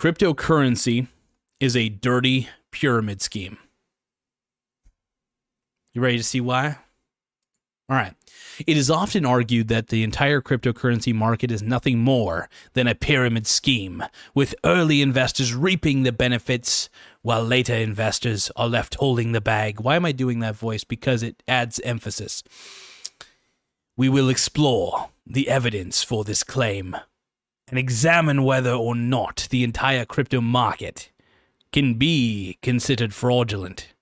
Cryptocurrency is a dirty pyramid scheme. You ready to see why? All right. It is often argued that the entire cryptocurrency market is nothing more than a pyramid scheme, with early investors reaping the benefits while later investors are left holding the bag. Why am I doing that voice? Because it adds emphasis. We will explore the evidence for this claim and examine whether or not the entire crypto market can be considered fraudulent,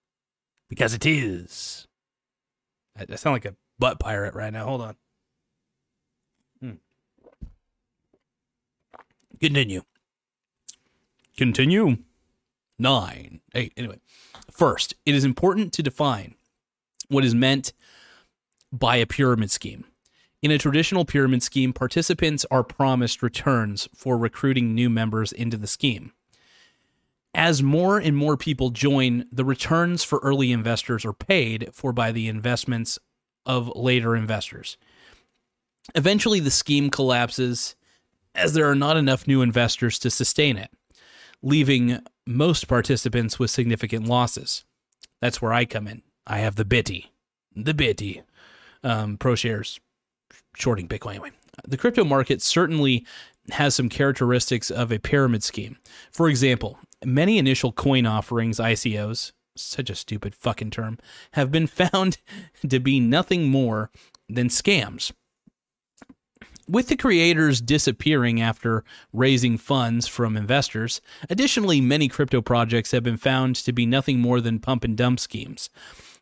because it is. I sound like a butt pirate right now. Hold on. Continue. 9, 8. Anyway, first, it is important to define what is meant by a pyramid scheme. In a traditional pyramid scheme, participants are promised returns for recruiting new members into the scheme. As more and more people join, the returns for early investors are paid for by the investments of later investors. Eventually, the scheme collapses as there are not enough new investors to sustain it, leaving most participants with significant losses. That's where I come in. I have the bitty. ProShares shorting Bitcoin anyway. The crypto market certainly has some characteristics of a pyramid scheme. For example, many initial coin offerings, ICOs, such a stupid fucking term, have been found to be nothing more than scams, with the creators disappearing after raising funds from investors. Additionally, many crypto projects have been found to be nothing more than pump and dump schemes,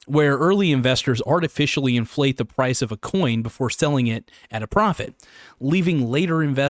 where early investors artificially inflate the price of a coin before selling it at a profit, leaving later investors.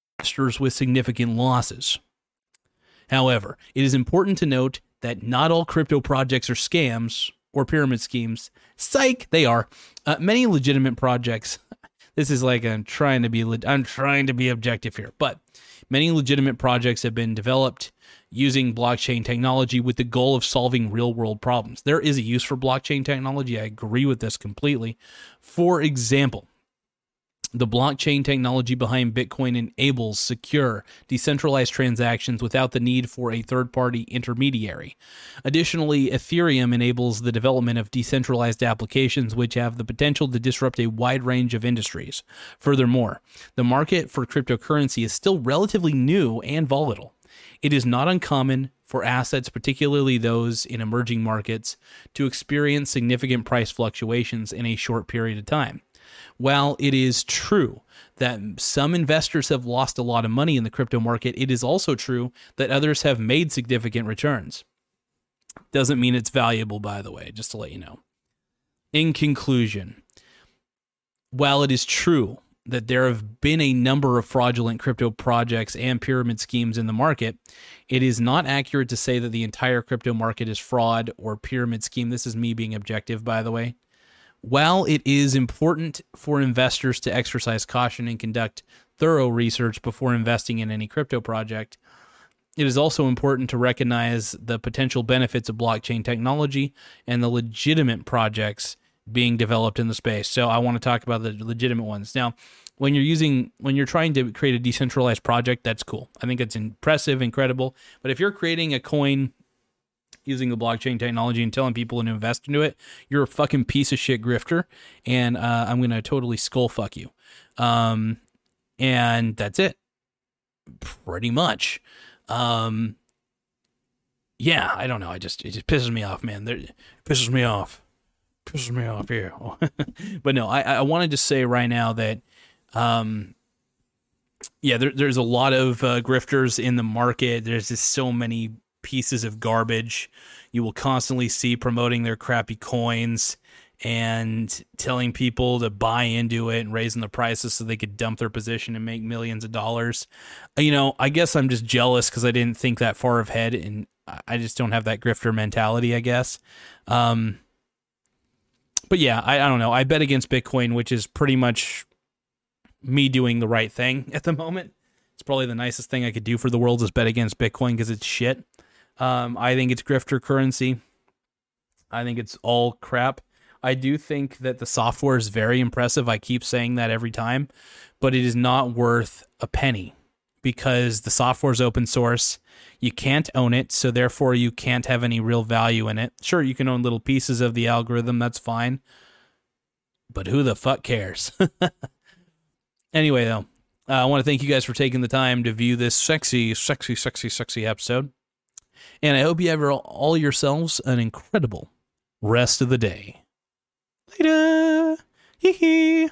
With significant losses. However, it is important to note that not all crypto projects are scams or pyramid schemes. Psych, they are. Many legitimate projects. This is like I'm trying to be objective here, but many legitimate projects have been developed using blockchain technology with the goal of solving real-world problems. There is a use for blockchain technology. I agree with this completely. For example, the blockchain technology behind Bitcoin enables secure, decentralized transactions without the need for a third-party intermediary. Additionally, Ethereum enables the development of decentralized applications which have the potential to disrupt a wide range of industries. Furthermore, the market for cryptocurrency is still relatively new and volatile. It is not uncommon for assets, particularly those in emerging markets, to experience significant price fluctuations in a short period of time. While it is true that some investors have lost a lot of money in the crypto market, it is also true that others have made significant returns. Doesn't mean it's valuable, by the way, just to let you know. In conclusion, while it is true that there have been a number of fraudulent crypto projects and pyramid schemes in the market, it is not accurate to say that the entire crypto market is fraud or pyramid scheme. This is me being objective, by the way. While it is important for investors to exercise caution and conduct thorough research before investing in any crypto project, it is also important to recognize the potential benefits of blockchain technology and the legitimate projects being developed in the space. So I want to talk about the legitimate ones. Now, when you're trying to create a decentralized project, that's cool. I think it's impressive, incredible. But if you're creating a coin using the blockchain technology and telling people to invest into it, you're a fucking piece of shit grifter, and I'm going to totally skull fuck you. And that's it. Pretty much. Yeah, I don't know. It just pisses me off, man. It pisses me off here. But no, I wanted to say right now that, there's a lot of grifters in the market. There's just so many pieces of garbage you will constantly see promoting their crappy coins and telling people to buy into it and raising the prices so they could dump their position and make millions of dollars. You know, I guess I'm just jealous because I didn't think that far ahead, and I just don't have that grifter mentality, I guess. But yeah, I don't know. I bet against Bitcoin, which is pretty much me doing the right thing at the moment. It's probably the nicest thing I could do for the world is bet against Bitcoin because it's shit. I think it's grifter currency. I think it's all crap. I do think that the software is very impressive. I keep saying that every time, but it is not worth a penny because the software is open source. You can't own it, so therefore you can't have any real value in it. Sure, you can own little pieces of the algorithm. That's fine. But who the fuck cares? Anyway, though, I want to thank you guys for taking the time to view this sexy episode. And I hope you have all yourselves an incredible rest of the day. Later. Hee hee.